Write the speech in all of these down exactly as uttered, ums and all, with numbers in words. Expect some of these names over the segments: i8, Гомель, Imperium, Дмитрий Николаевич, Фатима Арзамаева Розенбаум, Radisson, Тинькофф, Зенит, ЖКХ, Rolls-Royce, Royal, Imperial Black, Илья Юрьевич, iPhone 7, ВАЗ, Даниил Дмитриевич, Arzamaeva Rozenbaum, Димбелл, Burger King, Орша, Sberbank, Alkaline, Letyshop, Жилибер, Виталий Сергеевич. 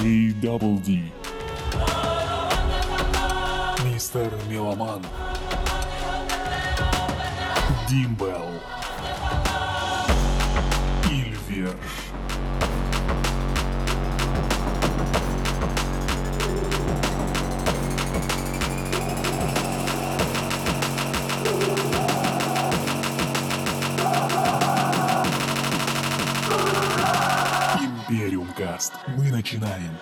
кей дабл ди. Мистер Меломан. Dimbell Ilver. Imperium Cast. Мы начинаем.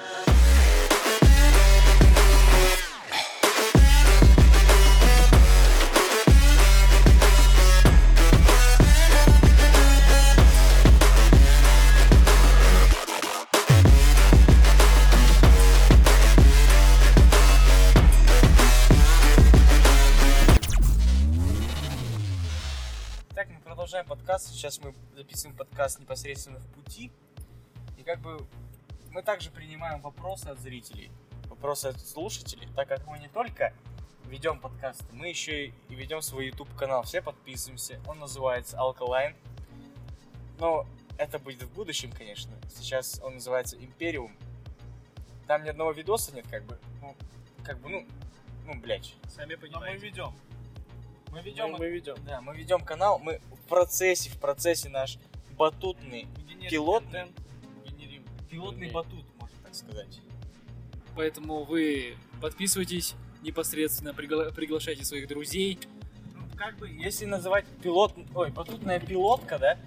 Подкаст. Сейчас мы записываем подкаст непосредственно в пути. И как бы мы также принимаем вопросы от зрителей, вопросы от слушателей, так как мы не только ведем подкасты, мы еще и ведем свой YouTube-канал. Все подписываемся. Он называется Alkaline. Но это будет в будущем, конечно. Сейчас он называется Imperium. Там ни одного видоса нет, как бы. Ну, как бы, ну, ну, блядь. Сами понимаете. Но мы ведем. Мы ведем, мы, мы ведем. Да, мы ведем канал, мы в процессе, в процессе наш батутный, Генерим, пилотный, Генерим, пилотный Генерим. батут, можно так сказать. Поэтому вы подписывайтесь непосредственно, пригла- приглашайте своих друзей. Ну, как бы, если называть пилот, ой, батутная пилотка, да,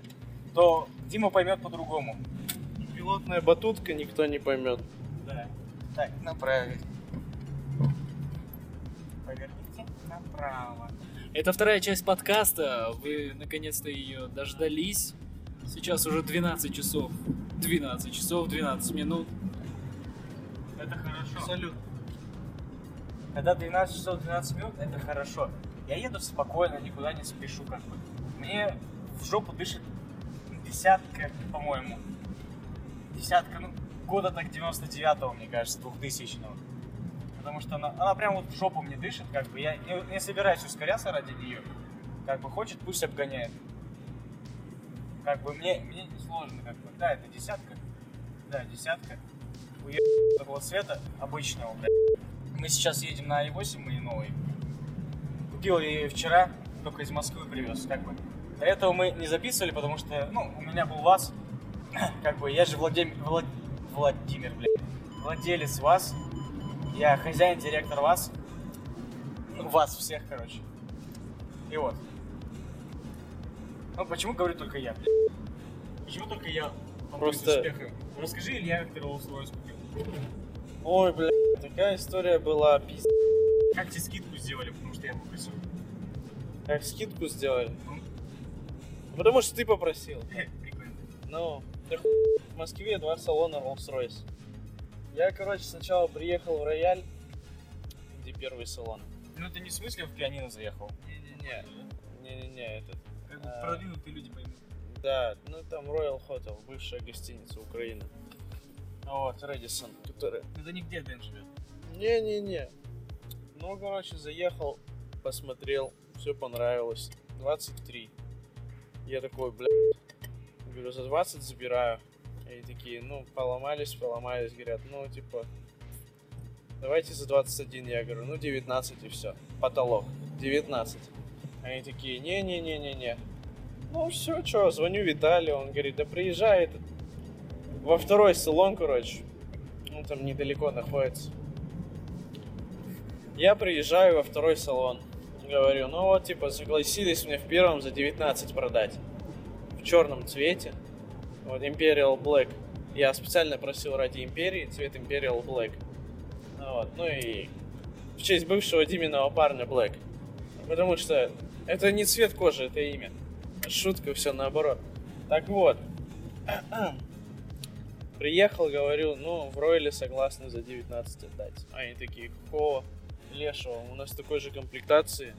то Дима поймет по-другому. Пилотная батутка никто не поймет. Да. Так, направить. Поверните направо. Это вторая часть подкаста, вы наконец-то ее дождались. Сейчас уже двенадцать часов, двенадцать часов, двенадцать минут. Это хорошо. Абсолютно. Когда двенадцать часов, двенадцать минут, это хорошо. Я еду спокойно, никуда не спешу, как бы. Мне в жопу дышит десятка, по-моему. Десятка, ну, года так девяносто девятого, мне кажется, двухтысячного. Потому что она, она прям вот в жопу мне дышит, как бы, я не, не собираюсь ускоряться ради нее, как бы, хочет, пусть обгоняет, как бы, мне, мне не сложно, как бы, да, это десятка, да, десятка, уебанного такого цвета, обычного, блядь. Мы сейчас едем на ай восемь, мои новые, купил я ее вчера, только из Москвы привез, как бы, до этого мы не записывали, потому что, ну, у меня был ВАЗ, как бы, я же Владимир, Влад... Владимир, блядь, владелец ВАЗ. Я хозяин, директор ВАЗ, ну, вас всех, короче. И вот. Ну, почему говорю только я, блядь? Почему только я? Просто... успехом? Расскажи, Илья, как ты Rolls-Royce купил. Ой, блядь, такая история была, пиздец. Как тебе скидку сделали, потому что я попросил? Как скидку сделали? Ну? Потому что ты попросил. Прикольно. Ну, ты хуй, в Москве два салона Rolls-Royce. Я, короче, сначала приехал в Royal, где первый салон. Ну, ты не в смысле в пианино заехал? Не-не-не, не-не-не, этот... Как бы а... продвинутые люди поймут. Да, ну там Royal Hotel, бывшая гостиница Украины. Вот, Radisson, который... Это нигде Дэн живет? Не-не-не. Ну, короче, заехал, посмотрел, все понравилось. двадцать три. Я такой, блядь, говорю, за двадцать забираю. И такие, ну, поломались, поломались, говорят, ну, типа, давайте за двадцать один, я говорю, ну, девятнадцать и все, потолок, девятнадцать. Они такие, не-не-не-не-не, ну, все, что, звоню Виталию, он говорит, да приезжай этот, во второй салон, короче, ну, там недалеко находится. Я приезжаю во второй салон, говорю, ну, вот, типа, согласились мне в первом за девятнадцать продать, в черном цвете. Вот Imperial Black. Я специально просил ради Империи цвет Imperial Black. Вот. Ну и в честь бывшего Диминого парня Black. Потому что это не цвет кожи, это имя. Шутка, все наоборот. Так вот. Приехал, говорю, ну в Royal согласны за девятнадцать отдать. Они такие, какого лешего? У нас такой же комплектации.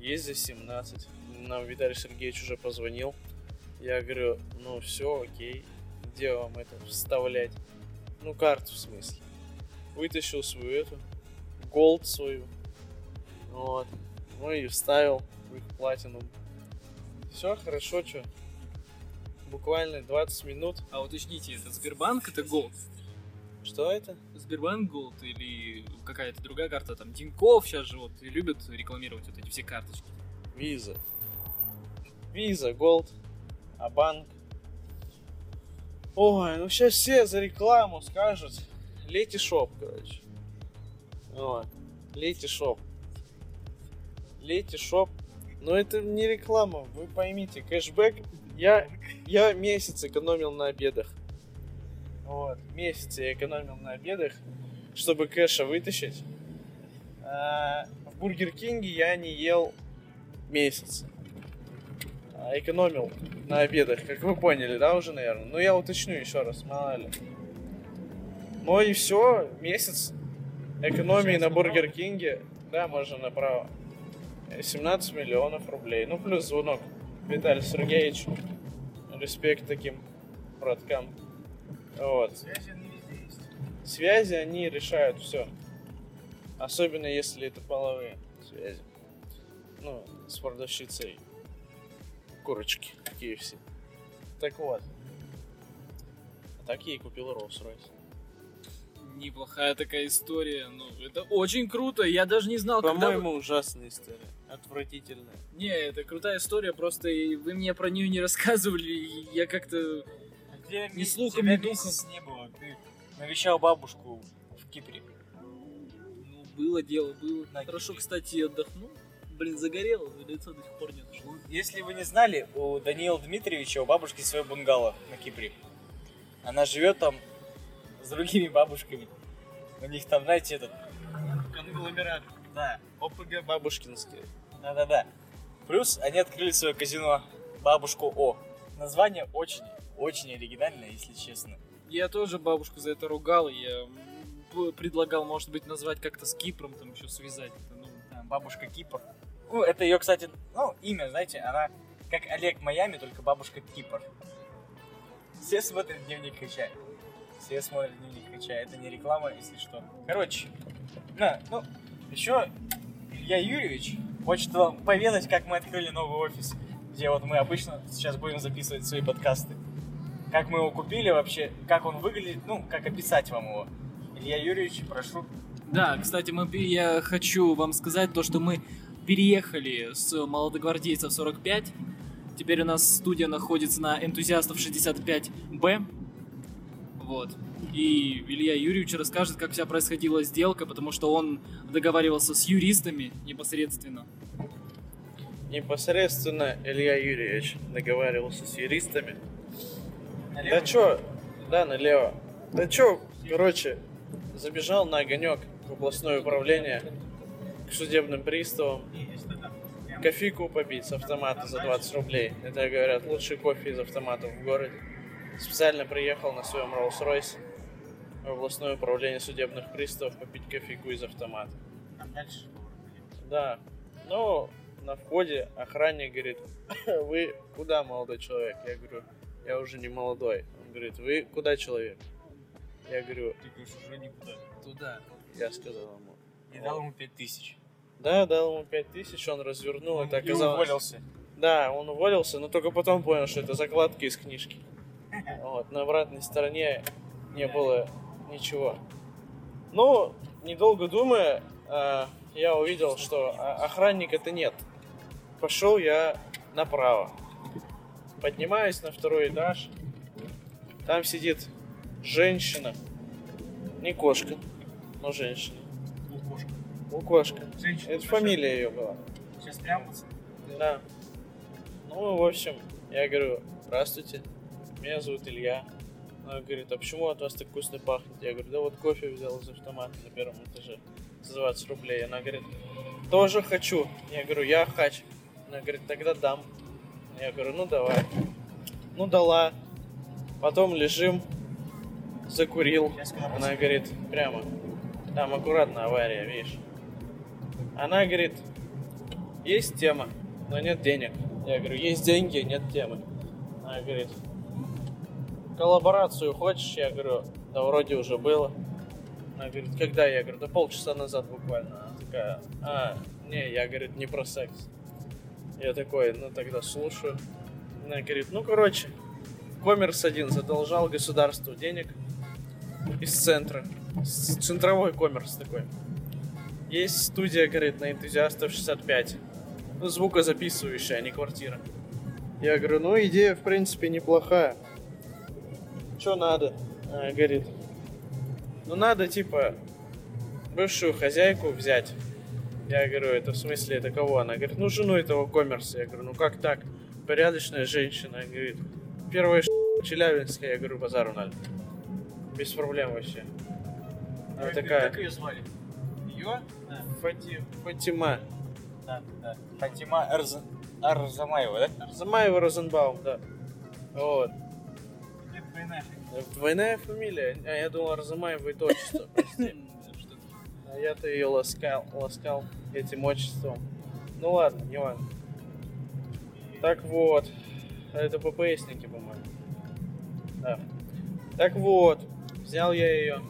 Есть за семнадцать. Нам Виталий Сергеевич уже позвонил. Я говорю, ну все, окей, где вам это вставлять? Ну, карту в смысле. Вытащил свою эту, голд свою, вот, ну и вставил в их платину. Все хорошо, что? Буквально двадцать минут. А уточните, это Сбербанк, это голд? Что это? Сбербанк Голд или какая-то другая карта, там, Тинькофф сейчас же вот любят рекламировать вот эти все карточки. Виза. Виза, Голд, а банк. Ой, ну сейчас все за рекламу скажут. Letyshop, короче. Вот. Letyshop. Letyshop. Но это не реклама, вы поймите. Кэшбэк. Я, я месяц экономил на обедах. Вот. Месяц я экономил на обедах, чтобы кэша вытащить. А в Бургер Кинге я не ел месяц. А экономил на обедах, как вы поняли, да, уже, наверное? Но я уточню еще раз, мало ли. Ну и все, месяц экономии на Бургер Кинге. Да, можно направо. семнадцать миллионов рублей. Ну, плюс звонок Виталию Сергеевичу. Респект таким браткам. Вот. Связи они везде есть. Связи, они решают все. Особенно, если это половые связи. Ну, с продавщицей курочки кей эф си. Так вот. А так я и купил Rolls-Royce. Неплохая такая история, ну это очень круто, я даже не знал, по-моему, когда... По-моему, ужасная история, отвратительная. Не, это крутая история, просто вы мне про нее не рассказывали, и я как-то а ни слухом, ни духом... не было, ты навещал бабушку в Кипре. Ну, было дело, было. На Хорошо, Кипре. Кстати, отдохнул. Блин, загорело, лицо до сих пор не отошло. Если вы не знали, у Даниила Дмитриевича, у бабушки свое бунгало на Кипре. Она живет там с другими бабушками. У них там, знаете, этот... конгломерат. Да. ОПГ бабушкинские. Да-да-да. Плюс они открыли свое казино «Бабушку О». Название очень, очень оригинальное, если честно. Я тоже бабушку за это ругал. Я предлагал, может быть, назвать как-то с Кипром, там еще связать. Ну, там, бабушка Кипр. Ну, это ее, кстати, ну, имя, знаете, она как Олег Майами, только бабушка Кипр. Все смотрят «Дневник Хача». Все смотрят «Дневник Хача», это не реклама, если что. Короче, на, ну, еще Илья Юрьевич хочет вам поведать, как мы открыли новый офис, где вот мы обычно сейчас будем записывать свои подкасты. Как мы его купили вообще, как он выглядит, ну, как описать вам его. Илья Юрьевич, прошу. Да, кстати, мы, я хочу вам сказать то, что мы переехали с молодогвардейцев сорок пять. Теперь у нас студия находится на энтузиастов шестьдесят пять Б. Вот. И Илья Юрьевич расскажет, как вся происходила сделка, потому что он договаривался с юристами непосредственно. Непосредственно Илья Юрьевич договаривался с юристами. Налево. Да чё? Да, налево. Да чё? Короче, забежал на огонек в областное управление к судебным приставам. Кофейку попить с автомата за двадцать рублей. Это, говорят, лучший кофе из автоматов в городе. Специально приехал на своем Rolls-Royce в областное управление судебных приставов попить кофейку из автомата. А дальше? Да. Ну, на входе охранник говорит: вы куда, молодой человек? Я говорю, я уже не молодой. Он говорит: вы куда, человек? Я говорю... Ты говоришь, уже никуда. Туда. Я сказал ему. И дал ему пять тысяч. Да, дал ему пять тысяч, он развернул, он это оказалось... И уволился. Да, он уволился, но только потом понял, что это закладки из книжки. Вот, на обратной стороне не было ничего. Ну, недолго думая, я увидел, что охранника-то нет. Пошел я направо. Поднимаюсь на второй этаж. Там сидит женщина. Не кошка, но женщина. Лукошка. Лукошка. Женщина. Это фамилия ее была. Сейчас прямится? Да. Ну, в общем, я говорю: здравствуйте. Меня зовут Илья. Она говорит: а почему от вас так вкусно пахнет? Я говорю: да вот кофе взял из автомата на первом этаже за двадцать рублей. Она говорит: тоже хочу. Я говорю: я хач. Она говорит: тогда дам. Я говорю: ну давай. Ну дала. Потом лежим. Закурил. Она говорит: прямо. Там аккуратно авария, видишь. Она говорит: есть тема, но нет денег. Я говорю: есть деньги, нет темы. Она говорит: коллаборацию хочешь? Я говорю: да вроде уже было. Она говорит: когда? Я говорю: да полчаса назад буквально. Она такая: а, не, я, говорит, не про секс. Я такой: ну тогда слушаю. Она говорит: ну короче, Коммерс один задолжал государству денег. из центра. С- центровой коммерс такой. Есть студия, говорит, на энтузиастов шестьдесят пять. Ну, звукозаписывающая, а не квартира. Я говорю, ну, идея, в принципе, неплохая. Чё надо? А, говорит. Ну, надо, типа, бывшую хозяйку взять. Я говорю, это в смысле, это кого? Она говорит, ну, жену этого коммерса. Я говорю, ну, как так? Порядочная женщина. Она говорит, первая ш... Челябинская. Я говорю, базару надо. Без проблем вообще. Она а такая... Как ее звали? Ее? Да. Фати... Фатима. Да, да. Фатима Арз... Арзамаева, да? Арзамаева Розенбаум, да. Вот. Это двойная фамилия. Двойная фамилия? А я думал, Арзамаева и отчество. А я-то ее ласкал, ласкал этим отчеством. Ну ладно, не важно. Так вот. Это ППСники, по-моему. Да. Так вот. Взял я ее.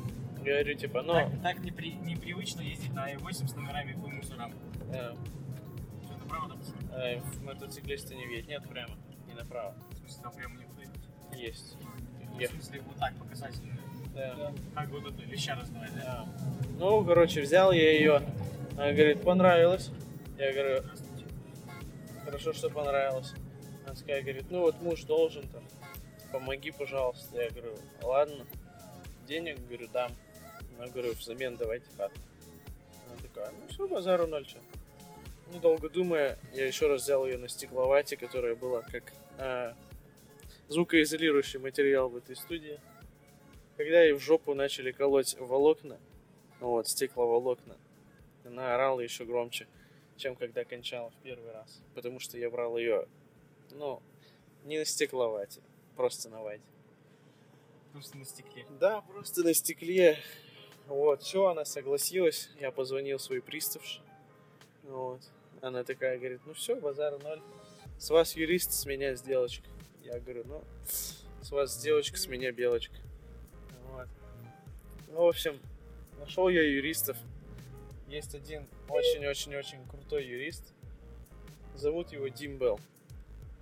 Говорю, типа, ну... Так, так непри... непривычно ездить на ай восемь с номерами по мусорам. Да. Что-то право, допустим? Э, мотоциклисты не видят. Нет, прямо. Не направо. В смысле, там прямо не выдают? Есть. В смысле, вот так показательно. Да. Да. Как вот эту веща раздавать, да? Ну, короче, взял я ее. Она говорит, понравилось. Я говорю, хорошо, что понравилось. Она такая говорит, ну вот муж должен там. Помоги, пожалуйста. Я говорю, ладно. Денег, говорю, дам. Я говорю, взамен давайте хату. Она такая, ну все, базару ноль че. Недолго думая, я еще раз взял ее на стекловате, которая была как э, звукоизолирующий материал в этой студии. Когда ей в жопу начали колоть волокна, вот, стекловолокна, она орала еще громче, чем когда кончала в первый раз. Потому что я брал ее, ну, не на стекловате, просто на вате. Просто на стекле. Да, просто на стекле. Вот, все, она согласилась. Я позвонил своей приставше. Вот. Она такая говорит, ну все, базар ноль. С вас юрист, с меня с девочка. Я говорю, ну, с вас девочка, с меня белочка. Вот. Ну, в общем, нашел я юристов. Есть один очень-очень-очень крутой юрист. Зовут его Димбелл.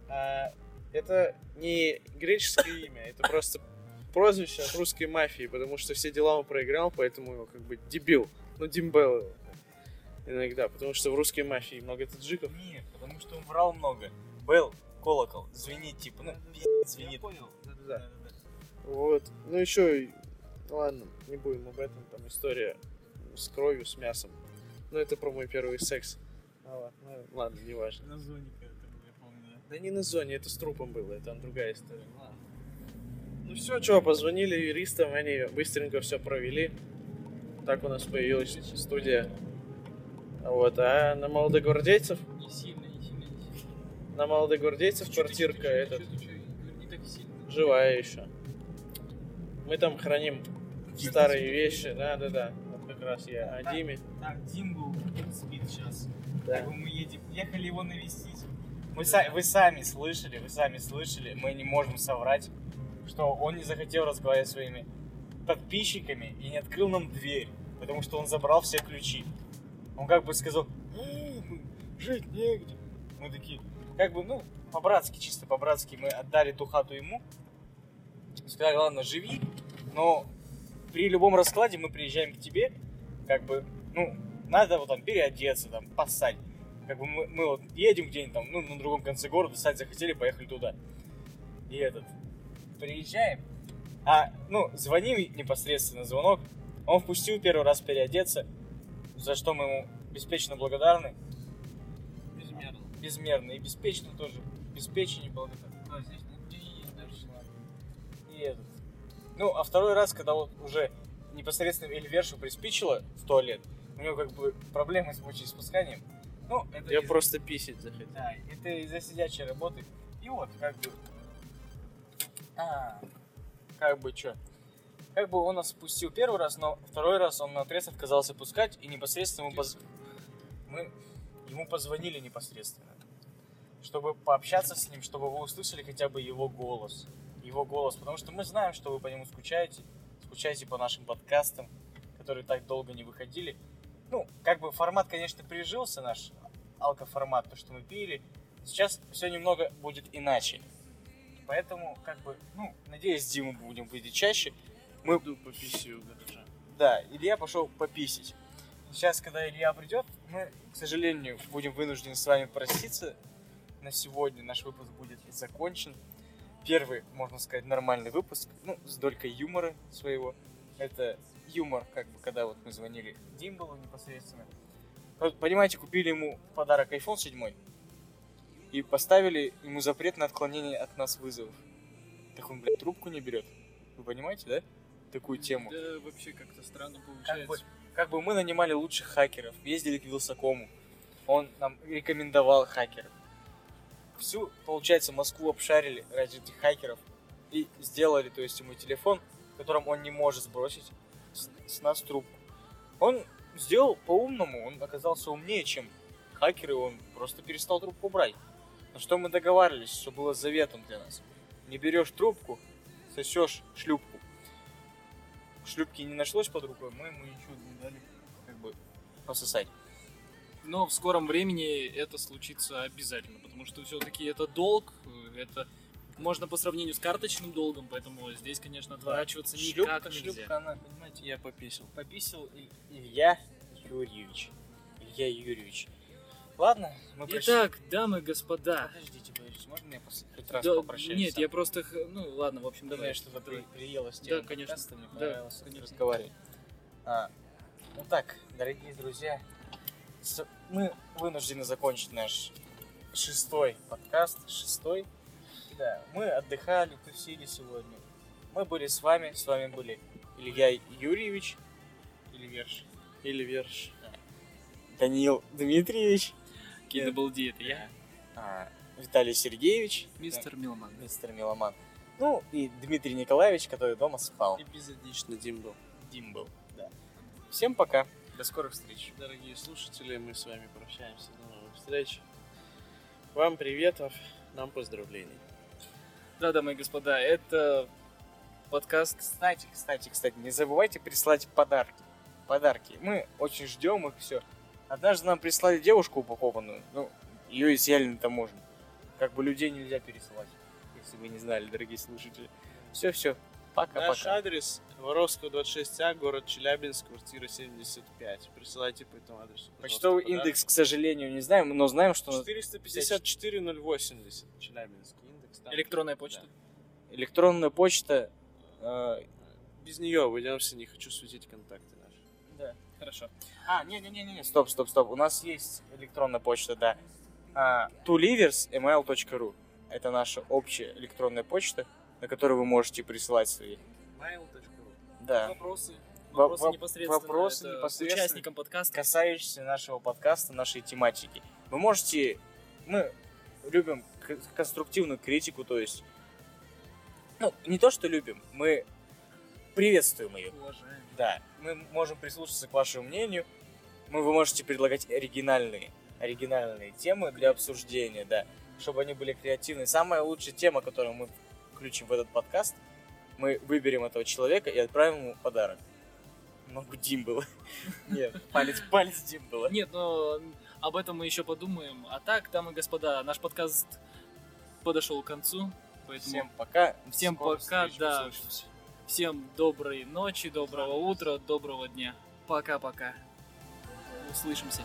А, это не греческое имя, это просто прозвище от русской мафии, потому что все дела он проиграл, поэтому его как бы дебил. Ну, Димбелл иногда, потому что в русской мафии много таджиков. Нет, потому что он врал много. Белл, колокол, звенит, типа, ну, пиздец, звенит. Я понял, да-да-да. Вот, ну еще, ладно, не будем об этом, там история с кровью, с мясом. Ну, это про мой первый секс. А, ладно, ну, ладно, не важно. На зоне, когда-то, я помню, да? Да не на зоне, это с трупом было, это там другая история. Ладно. Ну все, что, позвонили юристам, они быстренько все провели. Так у нас появилась студия. Вот, а на молодогвардейцев? Не сильно, не сильно, не сильно. На молодогвардейцев что квартирка этот живая еще. Мы там храним Дим старые Дим. вещи, да-да-да. Вот как раз я о Диме. Так, Дим был, он спит сейчас. Да. Как бы мы едем, ехали его навестить. Мы да. са- вы сами слышали, вы сами слышали, мы не можем соврать, что он не захотел разговаривать с своими подписчиками и не открыл нам дверь, потому что он забрал все ключи. Он как бы сказал, жить негде. Мы такие, как бы, ну, по-братски, чисто по-братски мы отдали ту хату ему. Сказали, ладно, живи, но при любом раскладе мы приезжаем к тебе, как бы, ну, надо вот там переодеться, там, поссать. Как бы мы, мы вот едем где-нибудь там, ну, на другом конце города, ссать захотели, поехали туда. И этот, приезжаем, а, ну, звоним непосредственно, звонок. Он впустил первый раз переодеться, за что мы ему беспечно благодарны. Безмерно. Безмерно. И беспечно тоже. Беспечнее было это. Да, здесь не дальше. И этот. Ну, а второй раз, когда вот уже непосредственно Эльвершу приспичило в туалет, у него как бы проблемы с мочеиспусканием. Ну, это Я из... просто писать захотел. Да, это из-за сидячей работы. И вот, как бы... А, как бы чё? Как бы он нас пустил первый раз, но второй раз он наотрез отказался пускать, и непосредственно мы, поз... мы ему позвонили непосредственно, чтобы пообщаться с ним, чтобы вы услышали хотя бы его голос. Его голос, потому что мы знаем, что вы по нему скучаете, скучаете по нашим подкастам, которые так долго не выходили. Ну, как бы формат, конечно, прижился, наш алкоформат, то, что мы пили. Сейчас все немного будет иначе. Поэтому, как бы, ну, надеюсь, Диму будем видеть чаще. Мы... Иду пописью в гараже. Да, Илья пошел пописить. Сейчас, когда Илья придет, мы, к сожалению, будем вынуждены с вами проститься. На сегодня наш выпуск будет закончен. Первый, можно сказать, нормальный выпуск, ну, с долькой юмора своего. Это юмор, как бы, когда вот мы звонили Димбеллу непосредственно. Вот, понимаете, купили ему подарок айфон семь и поставили ему запрет на отклонение от нас вызовов. Так он, блядь, трубку не берет. Вы понимаете, да? Такую тему. Да, вообще как-то странно получается. Как бы, как бы мы нанимали лучших хакеров, ездили к Вилсакому, он нам рекомендовал хакеров. Всю, получается, Москву обшарили ради этих хакеров и сделали, то есть, ему телефон, которым он не может сбросить с, с нас трубку. Он сделал по-умному, он оказался умнее, чем хакеры, он просто перестал трубку брать. На что мы договаривались, что было заветом для нас. Не берешь трубку, сосешь шлюпку. Шлюпки не нашлось под рукой, мы ему ничего не дали, как бы, пососать. Но в скором времени это случится обязательно, потому что все-таки это долг, это можно по сравнению с карточным долгом, поэтому здесь, конечно, отворачиваться да. никак шлюпка, нельзя. Шлюпка, она, понимаете, я пописал. Пописал Илья Юрьевич. Илья Юрьевич. Ладно, мы прощаемся. Итак, прощ... дамы и господа. Подождите, подождите, можно мне хоть раз да, попрощаться? Нет, я просто... Ну, ладно, в общем, давай. Я что-то при... приелось. Да, конечно. Подкаста, мне понравилось, да, конечно. Разговаривать. А, ну так, дорогие друзья... Мы вынуждены закончить наш шестой подкаст, шестой. Да, мы отдыхали, тусили сегодня. Мы были с вами, с вами были Илья Юрьевич, или Верш, или Верш, да. Даниил Дмитриевич, Кинобалди, это я, а, Виталий Сергеевич, мистер да. Меломан, мистер Меломан. Ну и Дмитрий Николаевич, который дома спал. Эпизодично Димбелл, Димбелл, да. Всем пока. До скорых встреч. Дорогие слушатели, мы с вами прощаемся. До новых встреч. Вам приветов, нам поздравлений. Да, дамы и господа, это подкаст. Кстати, кстати, кстати, не забывайте прислать подарки. Подарки. Мы очень ждем их, все. Однажды нам прислали девушку упакованную. Ну, ее изъяли на таможне. Как бы людей нельзя пересылать, если вы не знали, дорогие слушатели. Все-все. Пока, Наш пока. Адрес Воровского двадцать шесть А, город Челябинск, квартира семьдесят пять. Присылайте по этому адресу. Почтовый подарок. Индекс, к сожалению, не знаем, но знаем, что... четыре пять четыре ноль восемьдесят, Челябинск. Индекс, там электронная почта. Да. Электронная почта... Э... Без нее обойдемся, не хочу светить контакты наши. Да, хорошо. А, не-не-не, стоп, стоп, стоп. У нас есть электронная почта, да. Uh, Tullivers эт mail точка ру. Это наша общая электронная почта, на который вы можете присылать свои mail точка ру. Да. Вопросы, вопросы Воп- непосредственно, вопросы непосредственно участникам подкаста, касающиеся нашего подкаста, нашей тематики. Вы можете, мы любим к- конструктивную критику, то есть, ну, не то что любим, мы приветствуем ее. Уважаем. Да, мы можем прислушаться к вашему мнению, мы, вы можете предлагать оригинальные, оригинальные темы для обсуждения, да, чтобы они были креативны. Самая лучшая тема, которую мы включим в этот подкаст, мы выберем этого человека и отправим ему подарок. Ногу Димбелла. Нет, палец, палец Димбелла. Нет, но об этом мы еще подумаем. А так, дамы и господа, наш подкаст подошел к концу. Поэтому... Всем пока. Всем Скоро пока, встречи, да. Услышимся. Всем доброй ночи, доброго утра, доброго дня. Пока-пока. Услышимся.